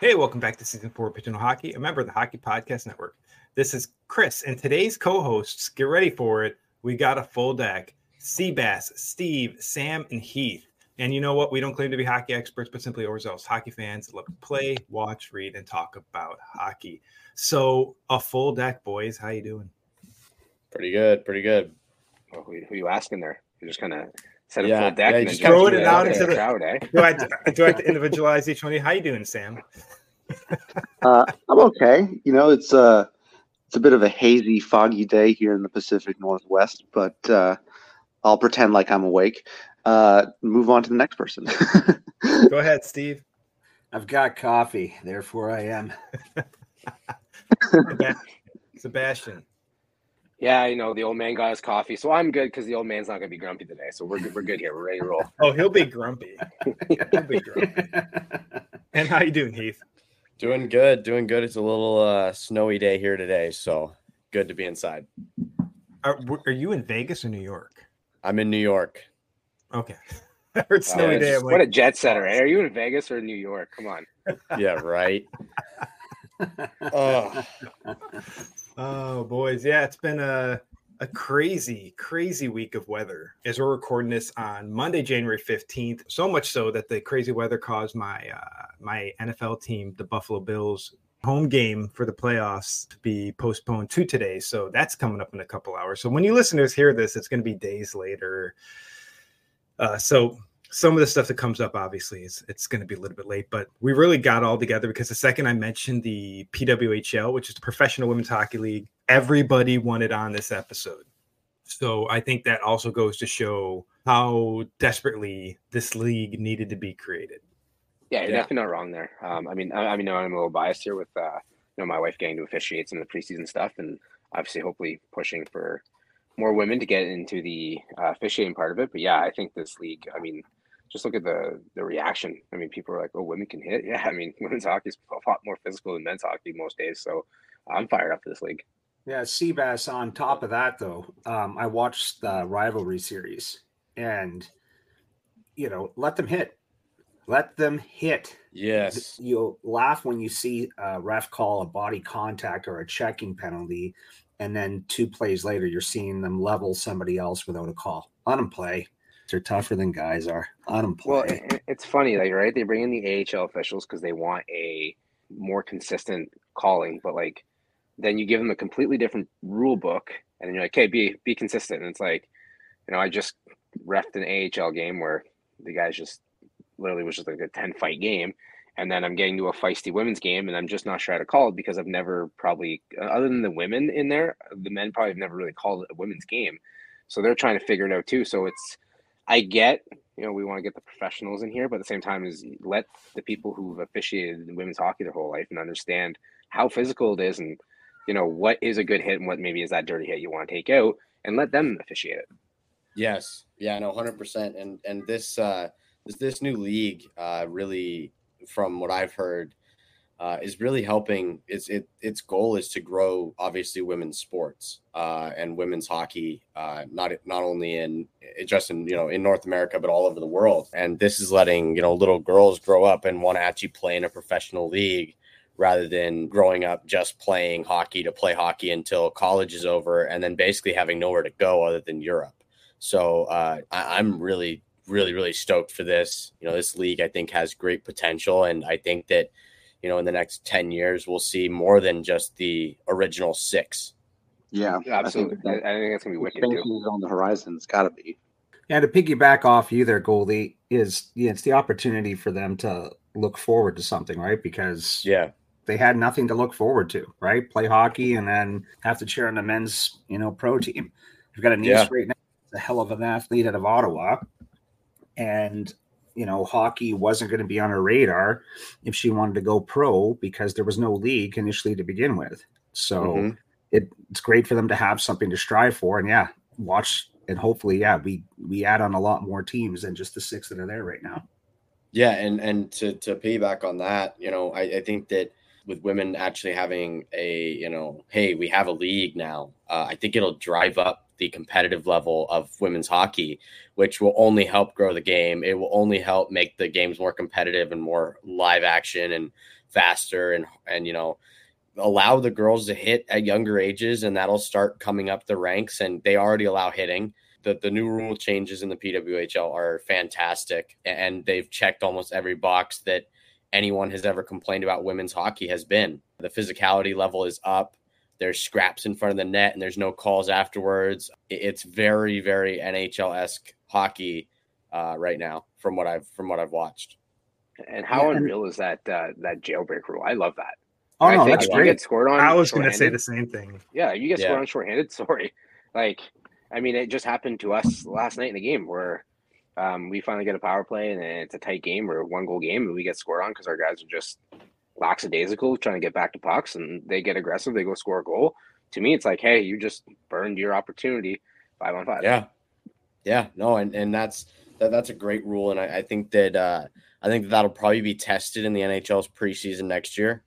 Hey, welcome back to Season 4 of Pigeonhole Hockey, a member of the Hockey Podcast Network. This is Chris, and today's co-hosts, get ready for it, we got a full deck. Seabass, Steve, Sam, and Heath. And you know what? We don't claim to be hockey experts, but simply overzealous hockey fans love to play, watch, read, and talk about hockey. So, a full deck, boys. How you doing? Pretty good. Well, who you asking there? You're just kind of... Yeah, yeah, just throwing it out instead of crowd, eh? Do I have to individualize each one? How you doing, Sam? I'm okay. You know, it's a bit of a hazy, foggy day here in the Pacific Northwest, but I'll pretend like I'm awake. Move on to the next person. Go ahead, Steve. I've got coffee, therefore I am. Sebastian. Yeah, you know, the old man got his coffee, so I'm good because the old man's not going to be grumpy today. So we're good here. We're ready to roll. Oh, he'll be grumpy. And how you doing, Heath? Doing good. It's a little snowy day here today, so good to be inside. Are you in Vegas or New York? I'm in New York. Okay. I heard snowy day. What a jet setter. Are you in Vegas or New York? Come on. Yeah, right. Oh, boys. Yeah, it's been a crazy, crazy week of weather as we're recording this on Monday, January 15th. So much so that the crazy weather caused my NFL team, the Buffalo Bills, home game for the playoffs to be postponed to today. So that's coming up in a couple hours. So when you listeners hear this, it's going to be days later. So some of the stuff that comes up, obviously, it's going to be a little bit late, but we really got all together because the second I mentioned the PWHL, which is the Professional Women's Hockey League, everybody wanted on this episode. So I think that also goes to show how desperately this league needed to be created. Yeah, you're definitely not wrong there. I mean, I'm a little biased here with my wife getting to officiate some of the preseason stuff, and obviously, hopefully, pushing for more women to get into the officiating part of it. But yeah, I think this league, I mean, just look at the reaction. I mean, people are like, oh, women can hit. Yeah, I mean, women's hockey is a lot more physical than men's hockey most days. So I'm fired up for this league. Yeah, Seabass, on top of that, though, I watched the rivalry series and, you know, let them hit. Yes. You'll laugh when you see a ref call a body contact or a checking penalty, and then 2 plays later, you're seeing them level somebody else without a call. Let them play. Are tougher than guys are. Well, it's funny, like, right? They bring in the AHL officials because they want a more consistent calling, but like then you give them a completely different rule book, and then you're like, "Hey, be consistent." And it's like, you know, I just refed an AHL game where the guys just literally was just like a 10-fight game, and then I'm getting to a feisty women's game, and I'm just not sure how to call it because I've never probably, other than the women in there, the men probably have never really called a women's game, so they're trying to figure it out too. So it's. I get, you know, we want to get the professionals in here, but at the same time is let the people who've officiated in women's hockey their whole life and understand how physical it is and, you know, what is a good hit and what maybe is that dirty hit you want to take out and let them officiate it. Yes. Yeah, no, 100%. And this new league really, from what I've heard, is really helping. Its goal is to grow, obviously, women's sports and women's hockey, not only in North America, but all over the world. And this is letting, you know, little girls grow up and want to actually play in a professional league rather than growing up just playing hockey to play hockey until college is over and then basically having nowhere to go other than Europe. So I'm really really, really stoked for this. You know, this league, I think, has great potential. And I think that, you know, in the next 10 years, we'll see more than just the original six. Yeah, absolutely. I think it's going to be wicked, too. On the horizon, it's got to be. Yeah, to piggyback off you there, Goldie, is it's the opportunity for them to look forward to something, right? Because they had nothing to look forward to, right? Play hockey and then have to cheer on the men's, pro team. We've got a niece right now, a hell of an athlete out of Ottawa. And, hockey wasn't going to be on her radar if she wanted to go pro because there was no league initially to begin with. So it's great for them to have something to strive for. And, watch and hopefully, we add on a lot more teams than just the six that are there right now. Yeah, and to piggyback on that, I think that with women actually having a, hey, we have a league now, I think it'll drive up the competitive level of women's hockey, which will only help grow the game. It will only help make the games more competitive and more live action and faster and allow the girls to hit at younger ages, and that'll start coming up the ranks. And they already allow hitting. The new rule changes in the PWHL are fantastic, and they've checked almost every box that anyone has ever complained about women's hockey has been. The physicality level is up. There's scraps in front of the net, and there's no calls afterwards. It's very, very NHL-esque hockey right now, from what I've watched. And how unreal is that jailbreak rule? I love that. Oh, no, that's great. You get scored on. I was going to say the same thing. Yeah, you get scored on shorthanded. Sorry, it just happened to us last night in the game where we finally get a power play, and it's a tight game or a one-goal game, and we get scored on because our guys are just lackadaisical trying to get back to pucks, and they get aggressive, they go score a goal. To me, it's like, hey, you just burned your opportunity 5-on-5. And that's a great rule, and I think that that'll probably be tested in the NHL's preseason next year.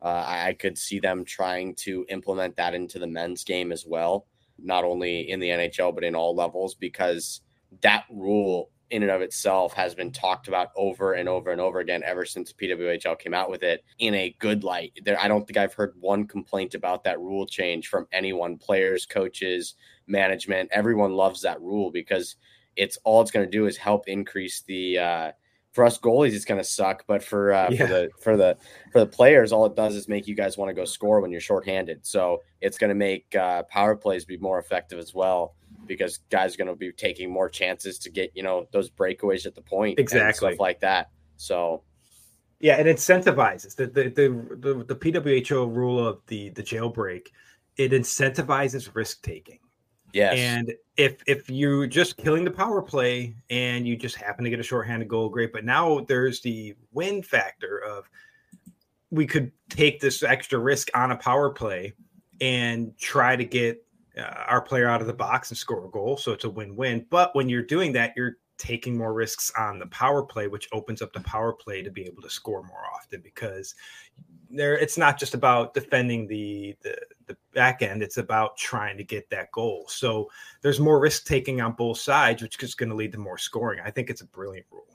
I could see them trying to implement that into the men's game as well, not only in the NHL but in all levels, because that rule in and of itself has been talked about over and over and over again ever since PWHL came out with it in a good light. I don't think I've heard one complaint about that rule change from anyone, players, coaches, management. Everyone loves that rule because it's going to do is help increase the for us goalies, it's going to suck. But for the players, all it does is make you guys want to go score when you're shorthanded. So it's going to make power plays be more effective as well, because guys are going to be taking more chances to get, those breakaways at the point. Exactly. And stuff like that. So, yeah, and it incentivizes the PWHO rule of the jailbreak. It incentivizes risk-taking. Yes. And if you're just killing the power play and you just happen to get a shorthanded goal, great. But now there's the win factor of we could take this extra risk on a power play and try to get our player out of the box and score a goal. So it's a win-win. But when you're doing that, you're taking more risks on the power play, which opens up the power play to be able to score more often, because it's not just about defending the back end. It's about trying to get that goal. So there's more risk taking on both sides, which is going to lead to more scoring. I think it's a brilliant rule.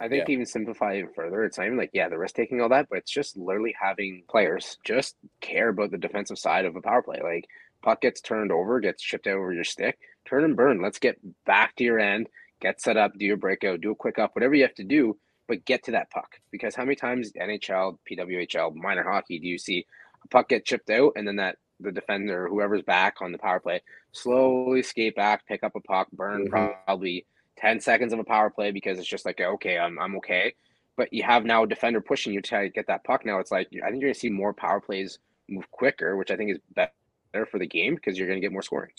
I think to even simplify it further, it's not even the risk taking, all that, but it's just literally having players just care about the defensive side of a power play. Like, puck gets turned over, gets chipped over your stick, turn and burn. Let's get back to your end, get set up, do your breakout, do a quick up, whatever you have to do, but get to that puck. Because how many times NHL, PWHL, minor hockey do you see a puck get chipped out, and then the defender, whoever's back on the power play, slowly skate back, pick up a puck, burn probably 10 seconds of a power play because it's just I'm okay. But you have now a defender pushing you to get that puck. Now it's I think you're going to see more power plays move quicker, which I think is better for the game because you're going to get more scoring.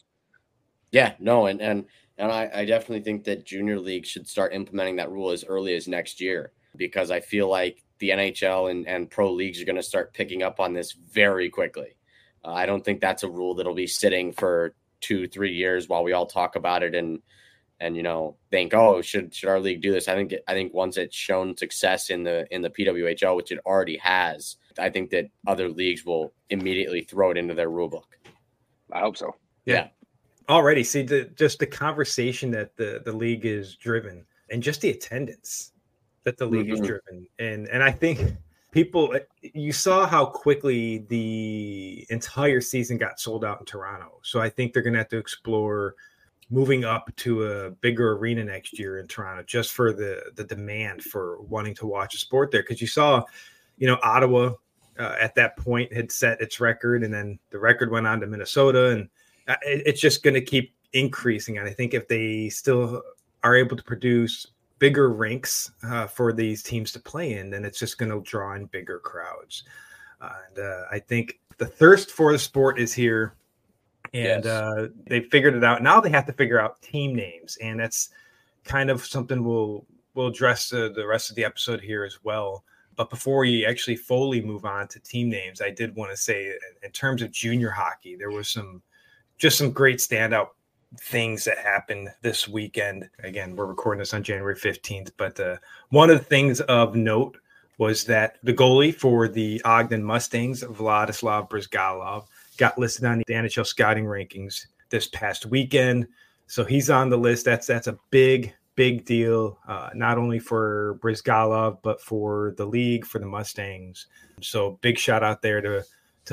Yeah, no, and I definitely think that junior league should start implementing that rule as early as next year, because I feel like the NHL and pro leagues are going to start picking up on this very quickly. I don't think that's a rule that'll be sitting for 2-3 years while we all talk about it and think, oh, should our league do this? I think once it's shown success in the PWHL, which it already has, I think that other leagues will immediately throw it into their rule book. I hope so. Yeah. Already, see just the conversation that the league is driven, and just the attendance that the league is driven, and I think you saw how quickly the entire season got sold out in Toronto. So I think they're going to have to explore moving up to a bigger arena next year in Toronto, just for the demand for wanting to watch a sport there. Because you saw, Ottawa at that point had set its record, and then the record went on to Minnesota, and it's just going to keep increasing. And I think if they still are able to produce bigger rinks for these teams to play in, then it's just going to draw in bigger crowds. And I think the thirst for the sport is here. And yes, they figured it out. Now they have to figure out team names, and that's kind of something we'll address the rest of the episode here as well. But before we actually fully move on to team names, I did want to say, in terms of junior hockey, there was some great standout things that happened this weekend. Again, we're recording this on January 15th, but one of the things of note was that the goalie for the Ogden Mustangs, Vladislav Bryzgalov, got listed on the NHL scouting rankings this past weekend. So he's on the list. That's a big, big deal, not only for Bryzgalov, but for the league, for the Mustangs. So big shout out there to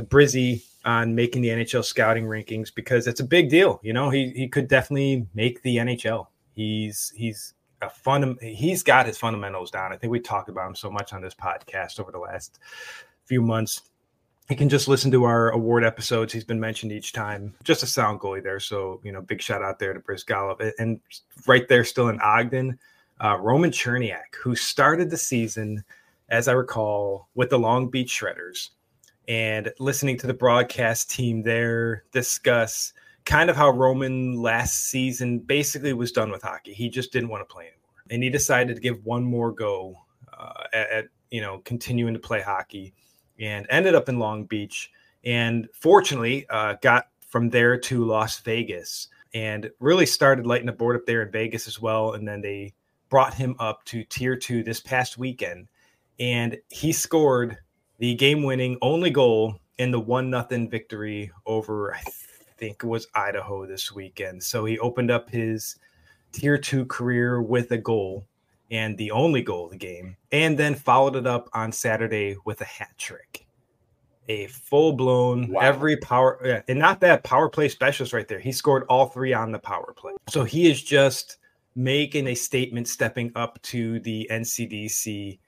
Brizzy on making the NHL scouting rankings, because it's a big deal. He could definitely make the NHL. He's got his fundamentals down. I think we talked about him so much on this podcast over the last few months. You can just listen to our award episodes. He's been mentioned each time. Just a sound goalie there. So, big shout out there to Bryzgalov. And right there, still in Ogden, Roman Cherniak, who started the season, as I recall, with the Long Beach Shredders, and listening to the broadcast team there discuss kind of how Roman last season basically was done with hockey. He just didn't want to play anymore. And he decided to give one more go at continuing to play hockey, and ended up in Long Beach, and fortunately got from there to Las Vegas, and really started lighting the board up there in Vegas as well. And then they brought him up to Tier 2 this past weekend, and he scored the game-winning only goal in the 1-0 victory over, I think it was Idaho this weekend. So he opened up his Tier 2 career with a goal, and the only goal of the game, and then followed it up on Saturday with a hat trick, a full-blown every power, and not that power play specialist right there. He scored all three on the power play. So he is just making a statement, stepping up to the NCDC.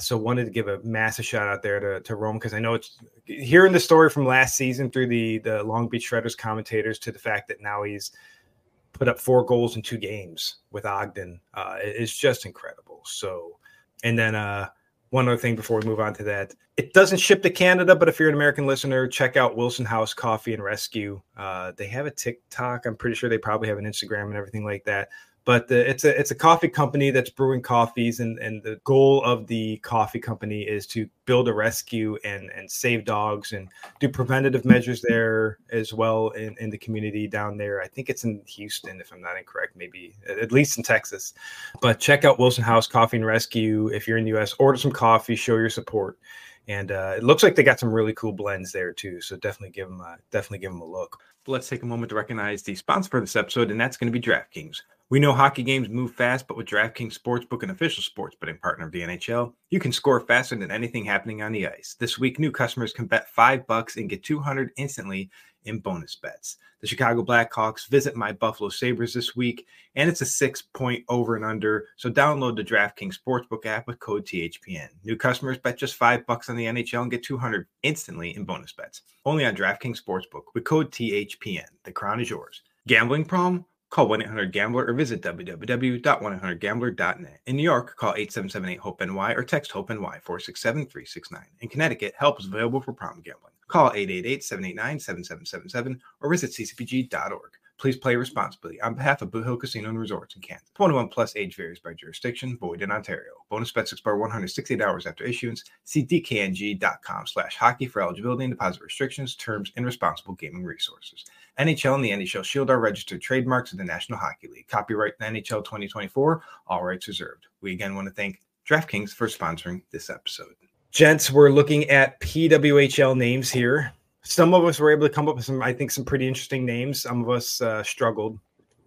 So wanted to give a massive shout out there to Rome, because I know it's hearing the story from last season through the Long Beach Shredders commentators to the fact that now he's put up 4 goals in 2 games with Ogden. It's just incredible. So, and then one other thing before we move on to that, it doesn't ship to Canada, but if you're an American listener, check out Wilson House Coffee and Rescue. They have a TikTok. I'm pretty sure they probably have an Instagram and everything like that. But it's a coffee company that's brewing coffees, and the goal of the coffee company is to build a rescue and save dogs and do preventative measures there as well in the community down there. I think it's in Houston, if I'm not incorrect, maybe at least in Texas. But check out Wilson House Coffee and Rescue if you're in the U.S. Order some coffee, show your support, and it looks like they got some really cool blends there too. So definitely give them a look. Let's take a moment to recognize the sponsor for this episode, and that's going to be DraftKings. We know hockey games move fast, but with DraftKings Sportsbook, an official sports betting partner of the NHL, you can score faster than anything happening on the ice. This week, new customers can bet $5 and get $200 instantly in bonus bets. The Chicago Blackhawks visit my Buffalo Sabres this week, and it's a 6-point over and under. So download the DraftKings Sportsbook app with code THPN. New customers bet just $5 on the NHL and get $200 instantly in bonus bets. Only on DraftKings Sportsbook with code THPN. The crown is yours. Gambling problem? Call 1-800-GAMBLER or visit www.1800gambler.net. In New York, call 877-8-HOPE-NY or text HOPE-NY 467-369. In Connecticut, help is available for problem gambling. Call 888-789-7777 or visit ccpg.org. Please play responsibly on behalf of Boothill Casino and Resorts in Kansas. 21 plus, age varies by jurisdiction, void in Ontario. Bonus bets expire 168 hours after issuance. See DKNG.com/hockey for eligibility and deposit restrictions, terms, and responsible gaming resources. NHL and the NHL Shield are registered trademarks of the National Hockey League. Copyright NHL 2024, all rights reserved. We again want to thank DraftKings for sponsoring this episode. Gents, we're looking at PWHL names here. Some of us were able to come up with some pretty interesting names. Some of us struggled,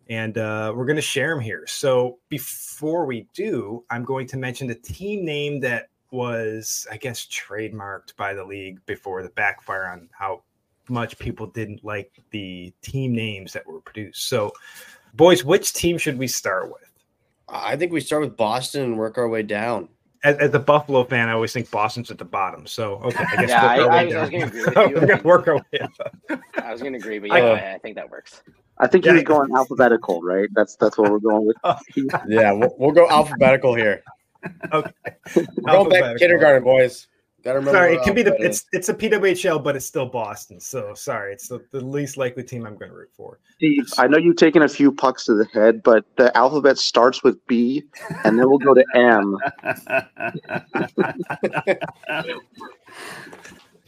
and we're going to share them here. So before we do, I'm going to mention the team name that was, I guess, trademarked by the league before the backfire on how much people didn't like the team names that were produced. So Boys, which team should we start with? I think we start with Boston and work our way down. As a Buffalo fan, I always think Boston's at the bottom. So, okay, I guess I was going to agree with you. I think that works. I think you're going alphabetical, right? That's what we're going with. Yeah, we'll go alphabetical here. Okay. We're going back to kindergarten, boys. Gotta remember. Sorry, it can be it's a PWHL, but it's still Boston. So sorry, it's the least likely team I'm going to root for. Steve, I know you've taken a few pucks to the head, but the alphabet starts with B, and then we'll go to M.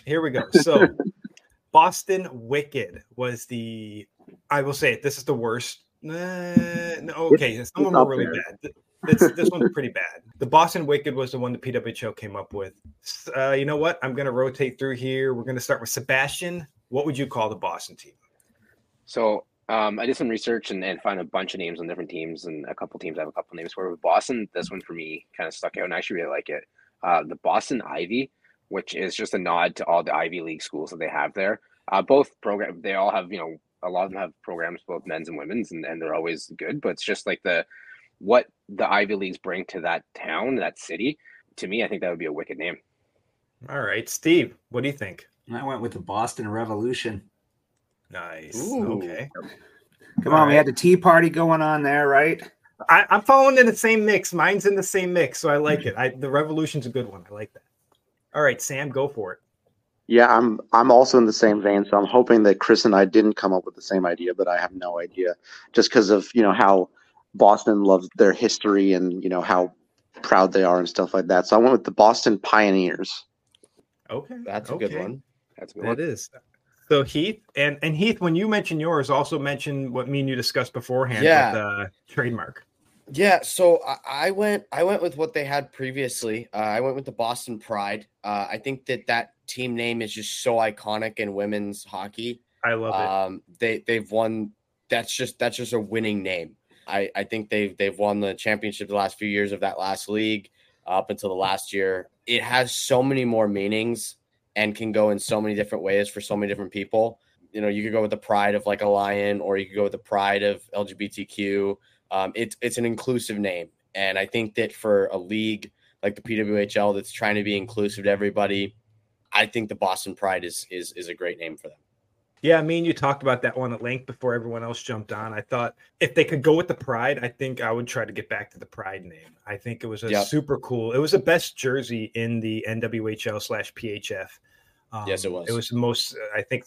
Here we go. So Boston Wicked was the. I will say it. This is the worst. Some of them were really bad. This one's pretty bad. The Boston Wicked was the one the PWHL came up with. You know what? I'm going to rotate through here. We're going to start with Sebastian. What would you call the Boston team? So I did some research and found a bunch of names on different teams, and a couple teams I have a couple names for. With Boston, this one for me kind of stuck out, and I actually really like it. The Boston Ivy, which is just a nod to all the Ivy League schools that they have there. They all have, a lot of them have programs, both men's and women's, and they're always good. But it's just like what the Ivy Leagues bring to that town, that city. To me, I think that would be a wicked name. All right, Steve, what do you think? I went with the Boston Revolution. Nice. Ooh. Okay. Come on, we had the tea party going on there, right? I'm following in the same mix. Mine's in the same mix, so I like it. The Revolution's a good one. I like that. All right, Sam, go for it. Yeah, I'm also in the same vein, so I'm hoping that Chris and I didn't come up with the same idea, but I have no idea, just because of how Boston loves their history and how proud they are and stuff like that. So I went with the Boston Pioneers. Okay, that's a good one. That's a good one. It is. So Heath and Heath, when you mention yours, also mention what me and you discussed beforehand with trademark. Yeah, so I went with what they had previously. I went with the Boston Pride. I think that team name is just so iconic in women's hockey. I love it. They've won. That's just a winning name. I think they've won the championship the last few years of that last league up until the last year. It has so many more meanings and can go in so many different ways for so many different people. You could go with the pride of like a lion, or you could go with the pride of LGBTQ. It's an inclusive name. And I think that for a league like the PWHL that's trying to be inclusive to everybody, I think the Boston Pride is a great name for them. Yeah, me and you talked about that one at length before everyone else jumped on. I thought if they could go with the pride, I think I would try to get back to the pride name. I think it was super cool. It was the best jersey in the NWHL/PHF. Yes, it was. It was the most, I think,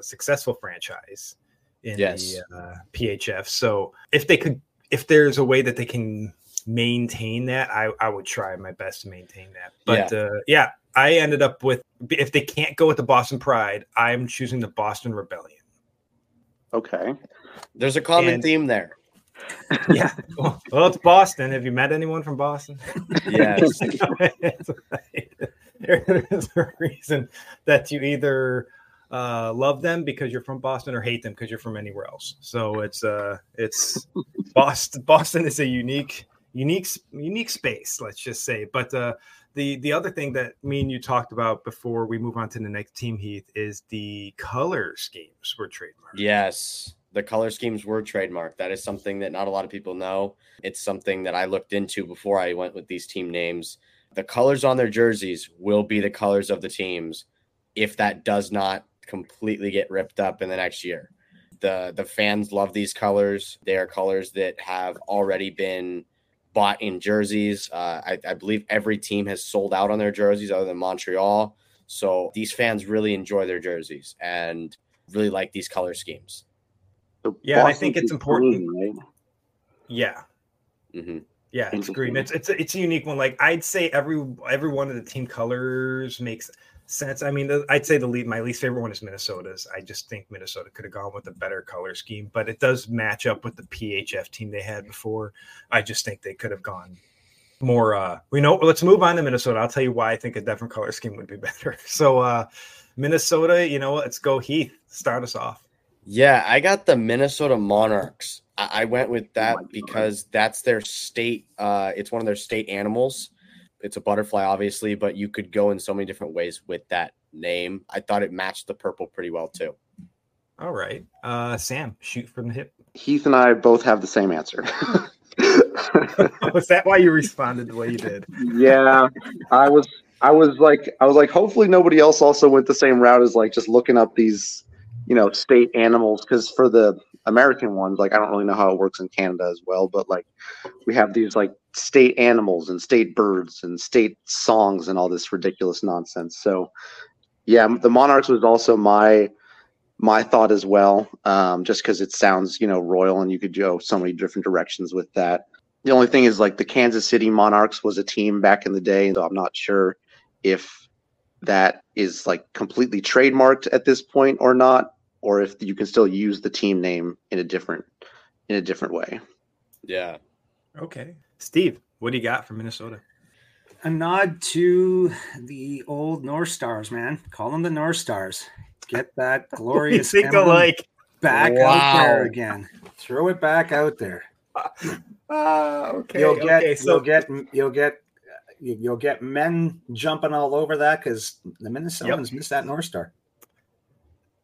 successful franchise in the PHF. So if there's a way that they can maintain that, I would try my best to maintain that. But I ended up with, if they can't go with the Boston Pride, I'm choosing the Boston Rebellion. Okay. There's a common theme there. Yeah. Well, it's Boston. Have you met anyone from Boston? Yes. There's a reason that you either love them because you're from Boston or hate them because you're from anywhere else. So it's Boston. Boston is a unique space, let's just say. But the other thing that me and you talked about before we move on to the next team, Heath, is the color schemes were trademarked. Yes, the color schemes were trademarked. That is something that not a lot of people know. It's something that I looked into before I went with these team names. The colors on their jerseys will be the colors of the teams if that does not completely get ripped up in the next year. The fans love these colors. They are colors that have already been bought in jerseys. I believe every team has sold out on their jerseys other than Montreal. So these fans really enjoy their jerseys and really like these color schemes. Yeah, I think it's important. Green, right? Yeah. Mm-hmm. Yeah, it's green. It's a unique one. Like I'd say every one of the team colors makes sense. I mean, I'd say my least favorite one is Minnesota's. I just think Minnesota could have gone with a better color scheme, but it does match up with the PHF team they had before. I just think they could have gone more. Let's move on to Minnesota. I'll tell you why I think a different color scheme would be better. So Minnesota, let's go Heath. Start us off. Yeah, I got the Minnesota Monarchs. I went with that because that's their state. It's one of their state animals. It's a butterfly, obviously, but you could go in so many different ways with that name. I thought it matched the purple pretty well, too. All right. Sam, shoot from the hip. Heath and I both have the same answer. Was that why you responded the way you did? Yeah, I was like, hopefully nobody else also went the same route as like just looking up these, you know, state animals. Because for the American ones, like I don't really know how it works in Canada as well, but like we have these like state animals and state birds and state songs and all this ridiculous nonsense. So yeah, the Monarchs was also my thought as well, just because it sounds, you know, royal and you could go so many different directions with that. The only thing is like the Kansas City Monarchs was a team back in the day, so I'm not sure if that is like completely trademarked at this point or not, or if you can still use the team name in a different way. Yeah. Okay. Steve, what do you got for Minnesota? A nod to the old North Stars, man. Call them the North Stars. Get that glorious emblem like back out there again. Throw it back out there. Okay. You'll get men jumping all over that because the Minnesotans miss that North Star.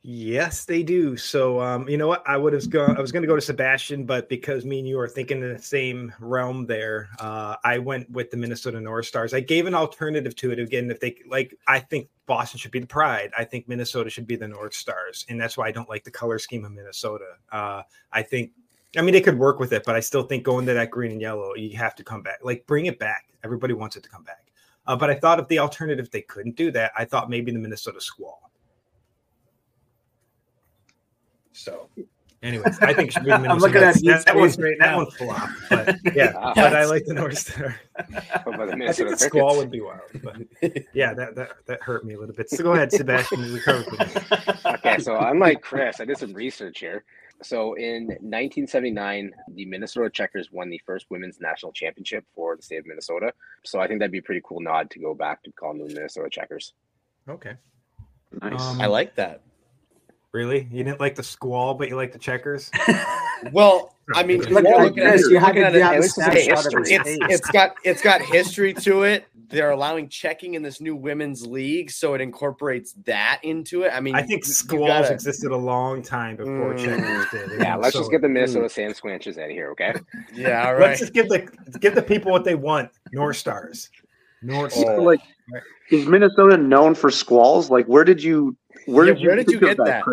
Yes, they do. So, you know what? I was going to go to Sebastian, but because me and you are thinking in the same realm there, I went with the Minnesota North Stars. I gave an alternative to it again. If they like, I think Boston should be the Pride. I think Minnesota should be the North Stars, and that's why I don't like the color scheme of Minnesota. I mean, they could work with it, but I still think going to that green and yellow, you have to come back. Like, bring it back. Everybody wants it to come back. But I thought if the alternative they couldn't do that, I thought maybe the Minnesota Squall. So, anyways, I think it should be the Minnesota. I'm looking at that one flop. But yeah, but I like the North Star. I think the Squall would be wild. But yeah, that hurt me a little bit. So go ahead, Sebastian. Okay, so unlike Chris, I did some research here. So in 1979, the Minnesota Checkers won the first women's national championship for the state of Minnesota. So I think that'd be a pretty cool nod to go back to call them the Minnesota Checkers. Okay. Nice. I like that. Really? You didn't like the Squall, but you like the Checkers? Well, I mean, it's got history to it. They're allowing checking in this new women's league, so it incorporates that into it. I mean, I think squalls existed a long time before checkers did. Yeah, let's just get the Minnesota Sand Squanches out of here, okay? Yeah, all right. Let's just give the people what they want. North Stars. North Stars. So, like, is Minnesota known for squalls? Like, where did you get that?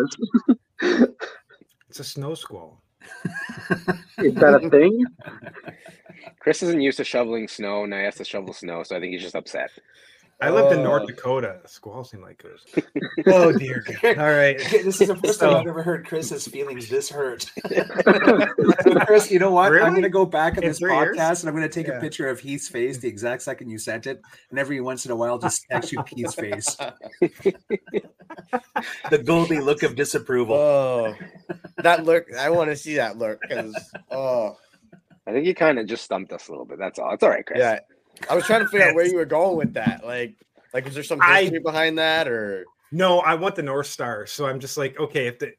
It's a snow squall. Is that a thing? Chris isn't used to shoveling snow, and I asked to shovel snow, so I think he's just upset. I lived in North Dakota. Squalls seem like this. Oh, dear God. All right. This is the first time I've ever heard Chris's feelings this hurt. So Chris, you know what? Really? I'm going to go back in this podcast, and I'm going to take a picture of Heath's face the exact second you sent it, and every once in a while just text you Heath's face. The Goldie look of disapproval. Oh, that look. I want to see that look. I think you kind of just stumped us a little bit. That's all. It's all right, Chris. Yeah. I was trying to figure out where you were going with that. Like, was there some history behind that, or no? I want the North Star, so I'm just like, okay, if the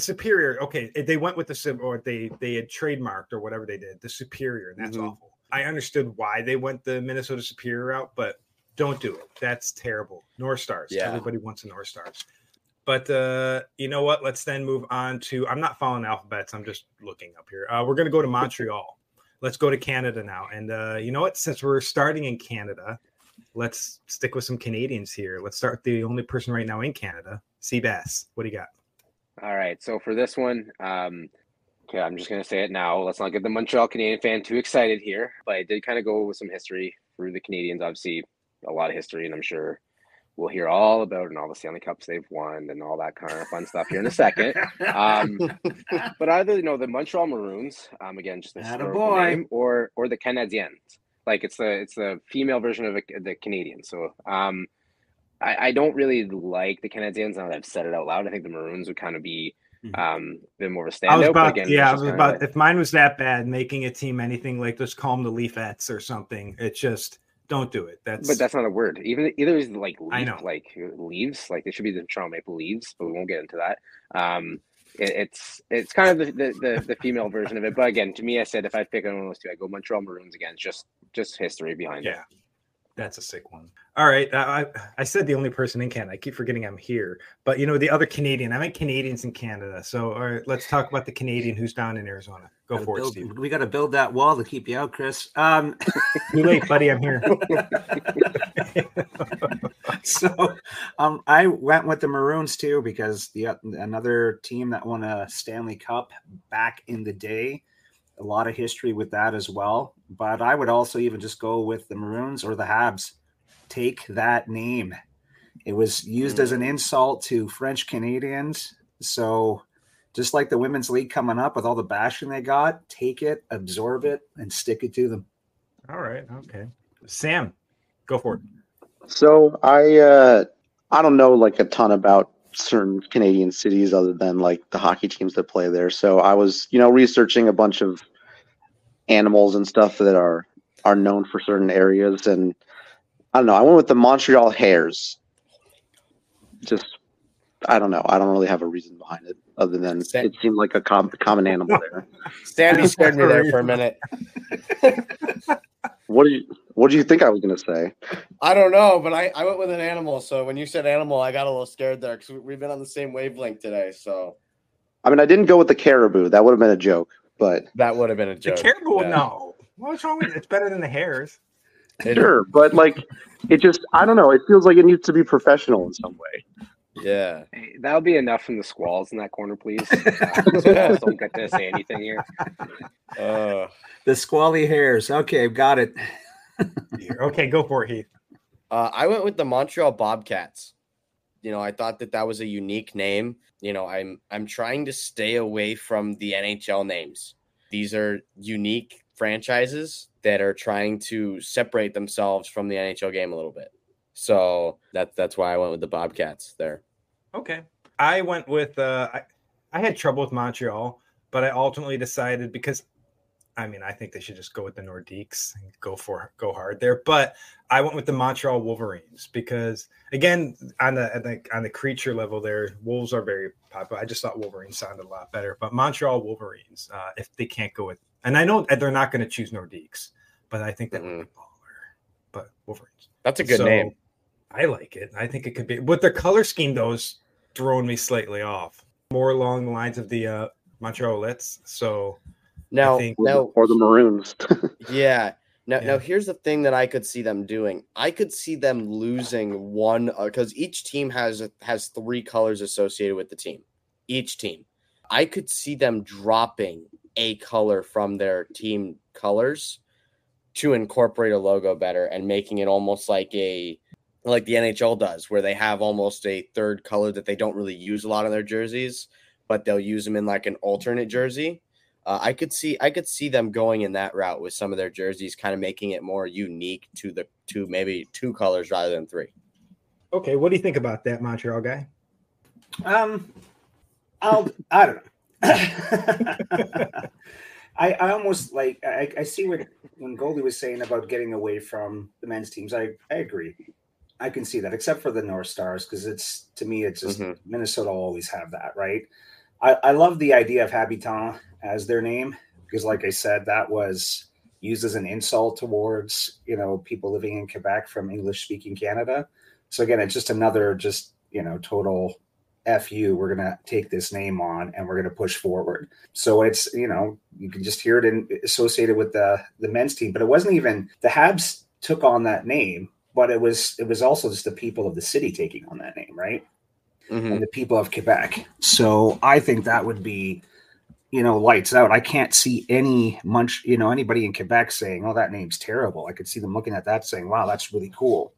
Superior, okay, they went with the or they had trademarked or whatever they did, the Superior, and that's awful. I understood why they went the Minnesota Superior route, but don't do it. That's terrible. North Stars. Yeah. Everybody wants the North Stars. But you know what? Let's then move on to. I'm not following alphabets. I'm just looking up here. We're gonna go to Montreal. Let's go to Canada now. And you know what? Since we're starting in Canada, let's stick with some Canadians here. Let's start with the only person right now in Canada, Seabass. What do you got? All right. So for this one, okay, I'm just going to say it now. Let's not get the Montreal Canadian fan too excited here. But I did kind of go with some history through the Canadians. Obviously, a lot of history, and I'm sure we'll hear all about it and all the Stanley Cups they've won and all that kind of fun stuff here in a second. But either, you know, the Montreal Maroons, again, just the name, or the Canadiens. Like, it's the female version of the Canadians. So I don't really like the Canadiens now that I've said it out loud. I think the Maroons would kind of be a bit more of a standout. If mine was that bad, making a team anything like just call them the Leafettes or something. It's just – don't do it. But that's not a word. Either is like leaf, I know. Like leaves. Like they should be the Toronto Maple Leaves, but we won't get into that. It's kind of the female version of it. But again, to me, I said if I pick one of those two, I go Montreal Maroons again. Just history behind it. Yeah, That's a sick one. All right. I said the only person in Canada. I keep forgetting I'm here. But, you know, the other Canadian. I meant Canadians in Canada. So, all right, let's talk about the Canadian who's down in Arizona. Go for it, Steve. We got to build that wall to keep you out, Chris. Too late, buddy. I'm here. So I went with the Maroons, too, because another team that won a Stanley Cup back in the day. A lot of history with that as well. But I would also even just go with the Maroons or the Habs. Take that name. It was used as an insult to French Canadians. So just like the Women's League coming up with all the bashing they got, take it, absorb it, and stick it to them. All right. Okay. Sam, go for it. So I don't know like a ton about certain Canadian cities other than like the hockey teams that play there. So I was, researching a bunch of animals and stuff that are known for certain areas. And I don't know. I went with the Montreal Hares. Just, I don't know. I don't really have a reason behind it other than it seemed like a common animal there. Sandy scared me there for a minute. What do you think I was going to say? I don't know, but I went with an animal. So when you said animal, I got a little scared there because we've been on the same wavelength today. So, I mean, I didn't go with the caribou. That would have been a joke, but that would have been a joke. The caribou, yeah. No. What's wrong with it? It's better than the hares. Sure, but like it just, I don't know. It feels like it needs to be professional in some way. Yeah. Hey, that'll be enough from the squalls in that corner, please. Squalls don't get to say anything here. The squally hares. Okay, got it. Okay, go for it, Heath. I went with the Montreal Bobcats. I thought that was a unique name. I'm trying to stay away from the NHL names. These are unique franchises that are trying to separate themselves from the NHL game a little bit. So that's why I went with the Bobcats there. Okay. I went with I had trouble with Montreal, but I ultimately decided because I think they should just go with the Nordiques and go hard there. But I went with the Montreal Wolverines because again, on the creature level there, wolves are very popular. I just thought Wolverines sounded a lot better. But Montreal Wolverines, if they can't go with, and I know they're not going to choose Nordiques, but I think that would be baller. But Wolverines. That's a good name. I like it. I think it could be. But their color scheme, though, is throwing me slightly off. More along the lines of the Montreal Alouettes. So or the Maroons. Yeah. Now, here's the thing that I could see them doing. I could see them losing one because each team has three colors associated with the team. Each team. I could see them dropping a color from their team colors to incorporate a logo better and making it almost like the NHL does, where they have almost a third color that they don't really use a lot of their jerseys, but they'll use them in like an alternate jersey. I could see them going in that route with some of their jerseys, kind of making it more unique to maybe two colors rather than three. Okay, what do you think about that, Montreal guy? I don't know. I almost like I see what when Goldie was saying about getting away from the men's teams. I agree. I can see that, except for the North Stars, because it's just Minnesota will always have that, right? I love the idea of Habitant as their name because, like I said, that was used as an insult towards people living in Quebec from English-speaking Canada. So again, it's just another total F you, we're going to take this name on and we're going to push forward. So it's, you can just hear it associated with the men's team, but it wasn't even the Habs took on that name, but it was also just the people of the city taking on that name. Right. Mm-hmm. And the people of Quebec. So I think that would be, lights out. I can't see anybody in Quebec saying, oh, that name's terrible. I could see them looking at that saying, wow, that's really cool.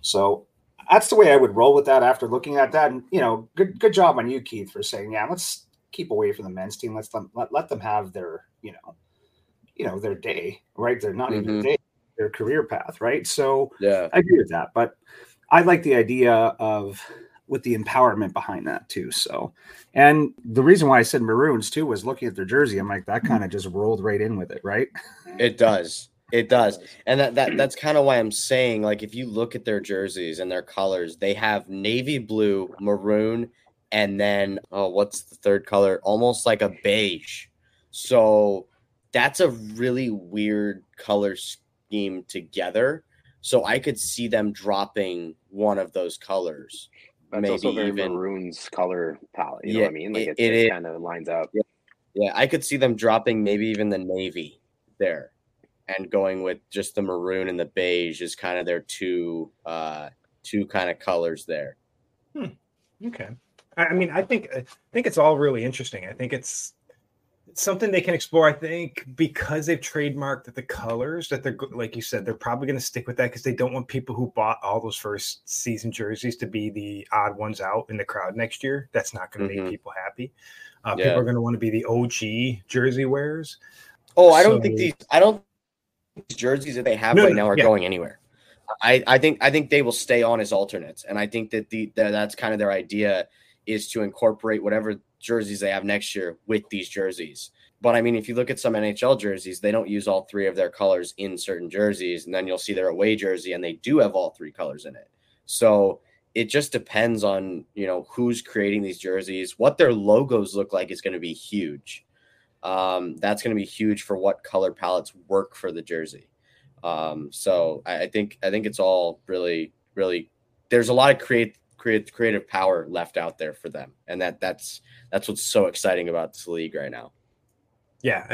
So that's the way I would roll with that after looking at that. And, good job on you, Keith, for saying, yeah, let's keep away from the men's team. Let them have their, their day, right? They're not even day, their career path, right? So yeah. I agree with that. But I like the idea with the empowerment behind that too. So, and the reason why I said Maroons too was looking at their jersey. I'm like, that kind of just rolled right in with it, right? It does. It does. And that's kind of why I'm saying, like, if you look at their jerseys and their colors, they have navy blue, maroon, and then, what's the third color? Almost like a beige. So that's a really weird color scheme together. So I could see them dropping one of those colors. That's maybe also very even maroon's color palette. You know what I mean? Like it kind of lines up. Yeah, I could see them dropping maybe even the navy there and going with just the maroon and the beige is kind of their two kind of colors there. Okay. I mean, I think it's all really interesting. I think it's something they can explore. I think because they've trademarked the colors that they're, like you said, they're probably going to stick with that because they don't want people who bought all those first season jerseys to be the odd ones out in the crowd next year. That's not going to make people happy. People are going to want to be the OG jersey wearers. Oh, I don't think these jerseys that they have now are going anywhere. I think they will stay on as alternates, and I think that that's kind of their idea is to incorporate whatever jerseys they have next year with these jerseys. But I mean, if you look at some NHL jerseys, they don't use all three of their colors in certain jerseys, and then you'll see their away jersey and they do have all three colors in it. So it just depends on, you know, who's creating these jerseys. What their logos look like is going to be huge. That's going to be huge for what color palettes work for the jersey. So I think it's all really, really, there's a lot of creative power left out there for them. And that's what's so exciting about this league right now. Yeah.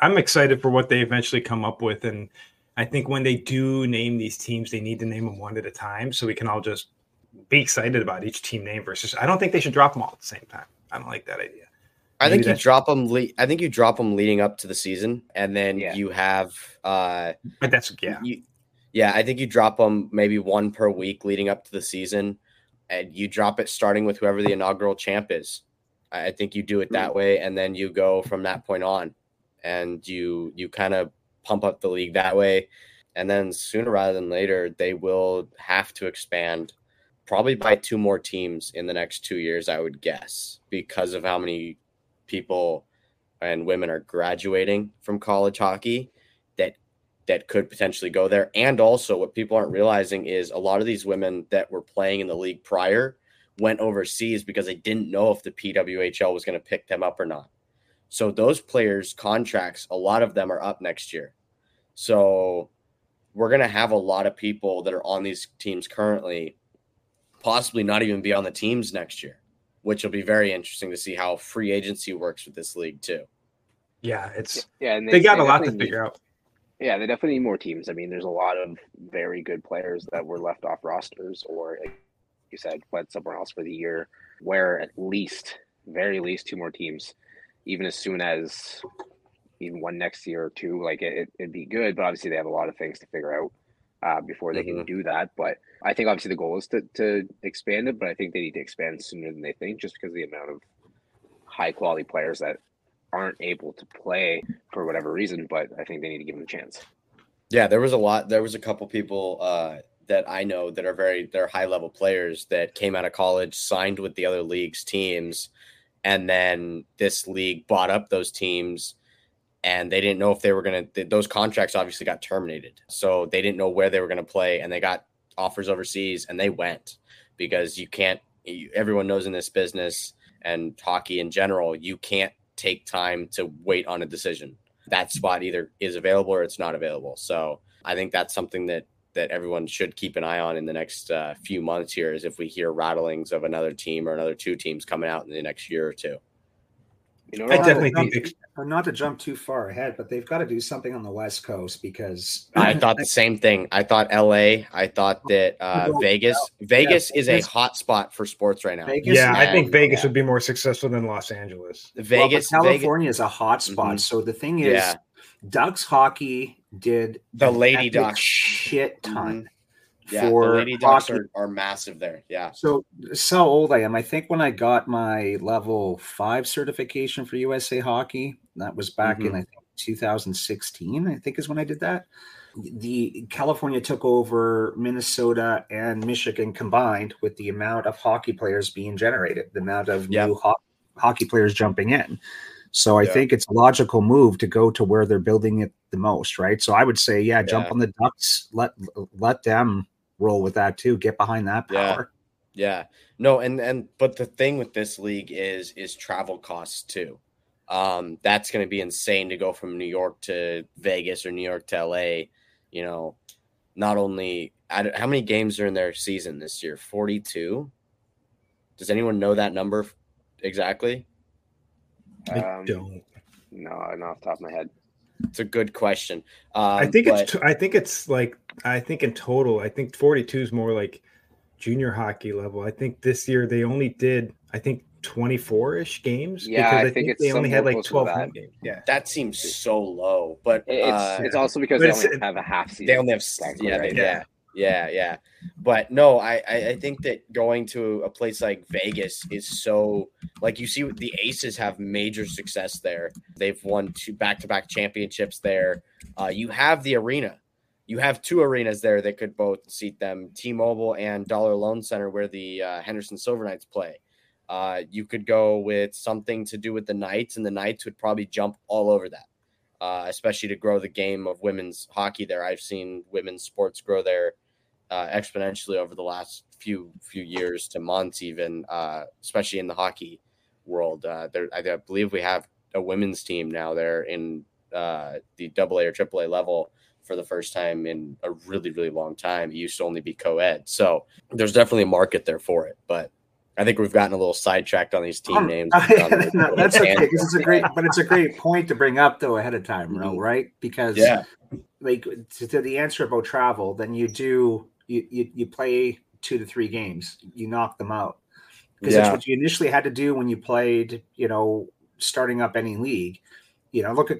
I'm excited for what they eventually come up with. And I think when they do name these teams, they need to name them one at a time. So we can all just be excited about each team name versus, I don't think they should drop them all at the same time. I don't like that idea. I think you drop them leading up to the season, and then you have. But that's I think you drop them maybe one per week leading up to the season, and you drop it starting with whoever the inaugural champ is. I think you do it that way, and then you go from that point on, and you kind of pump up the league that way, and then sooner rather than later they will have to expand. Probably by two more teams in the next 2 years, I would guess, because of how many people and women are graduating from college hockey that could potentially go there. And also what people aren't realizing is a lot of these women that were playing in the league prior went overseas because they didn't know if the PWHL was going to pick them up or not. So those players' contracts, a lot of them are up next year. So we're going to have a lot of people that are on these teams currently possibly not even be on the teams next year, which will be very interesting to see how free agency works with this league too. Yeah, and they got a lot to figure out. Yeah, they definitely need more teams. I mean, there's a lot of very good players that were left off rosters or, like you said, went somewhere else for the year, where at least, very least, two more teams, even as soon as even one next year or two, like it'd be good, but obviously they have a lot of things to figure out before they can do that. But I think obviously the goal is to expand it, but I think they need to expand sooner than they think just because of the amount of high quality players that aren't able to play for whatever reason, but I think they need to give them a chance. Yeah, there was a couple people that I know that are they're high level players that came out of college, signed with the other league's teams, and then this league bought up those teams. And they didn't know if they were going to – those contracts obviously got terminated. So they didn't know where they were going to play, and they got offers overseas, and they went because you can't – everyone knows in this business and hockey in general, you can't take time to wait on a decision. That spot either is available or it's not available. So I think that's something that everyone should keep an eye on in the next few months here is if we hear rattlings of another team or another two teams coming out in the next year or two. You know, I definitely think not to jump too far ahead, but they've got to do something on the West Coast because I thought the same thing. I thought LA, I thought that Vegas is a hot spot for sports right now. Vegas, I think Vegas would be more successful than Los Angeles. California is a hot spot. So the thing is, Ducks hockey did the Lady Ducks shit ton. For the Lady Ducks are massive there. Yeah. So old I am. I think when I got my level 5 certification for USA Hockey, that was back in I think 2016. I think is when I did that. The California took over Minnesota and Michigan combined with the amount of hockey players being generated, the amount of new hockey players jumping in. So I think it's a logical move to go to where they're building it the most, right? So I would say, jump on the Ducks, let them roll with that too. Get behind that power. Yeah. No, but the thing with this league is travel costs too. That's going to be insane to go from New York to Vegas or New York to LA. You know, not only how many games are in their season this year? 42. Does anyone know that number exactly? I don't. No, not off the top of my head. It's a good question. I think in total, I think 42 is more like junior hockey level. I think this year they only did, 24-ish games. Yeah, because I think it's they only had like 12 home games. Yeah, that seems so low. But it's also because they only have a half season. They only have yeah. But no, I think that going to a place like Vegas is so, like, you see the Aces have major success there. They've won 2 back-to-back championships there. You have the arena. You have 2 arenas there that could both seat them, T-Mobile and Dollar Loan Center, where the Henderson Silver Knights play. You could go with something to do with the Knights, and the Knights would probably jump all over that, especially to grow the game of women's hockey there. I've seen women's sports grow there exponentially over the last few years to months even, especially in the hockey world. I believe we have a women's team now there in the AA or AAA level for the first time in a really, really long time. It used to only be co-ed. So there's definitely a market there for it, but I think we've gotten a little sidetracked on these team names. No, that's okay. It's a great point to bring up though ahead of time, mm-hmm. right? Because like to the answer about travel, then you play 2 to 3 games, you knock them out because that's what you initially had to do when you played. Starting up any league, look at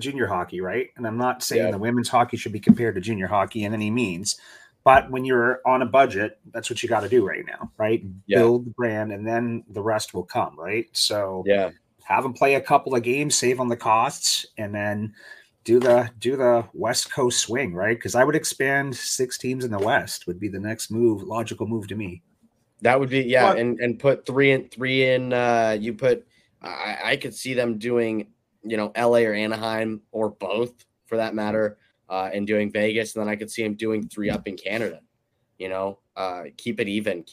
junior hockey, right? And I'm not saying the women's hockey should be compared to junior hockey in any means. But when you're on a budget, that's what you got to do right now, right? Yeah. Build the brand, and then the rest will come, right? So have them play a couple of games, save on the costs, and then do the West Coast swing, right? Because I would expand 6 teams in the West would be the next move, logical move to me. That would be and put three in. You put I could see them doing LA or Anaheim or both for that matter. And doing Vegas, and then I could see him doing 3 up in Canada, keep it even,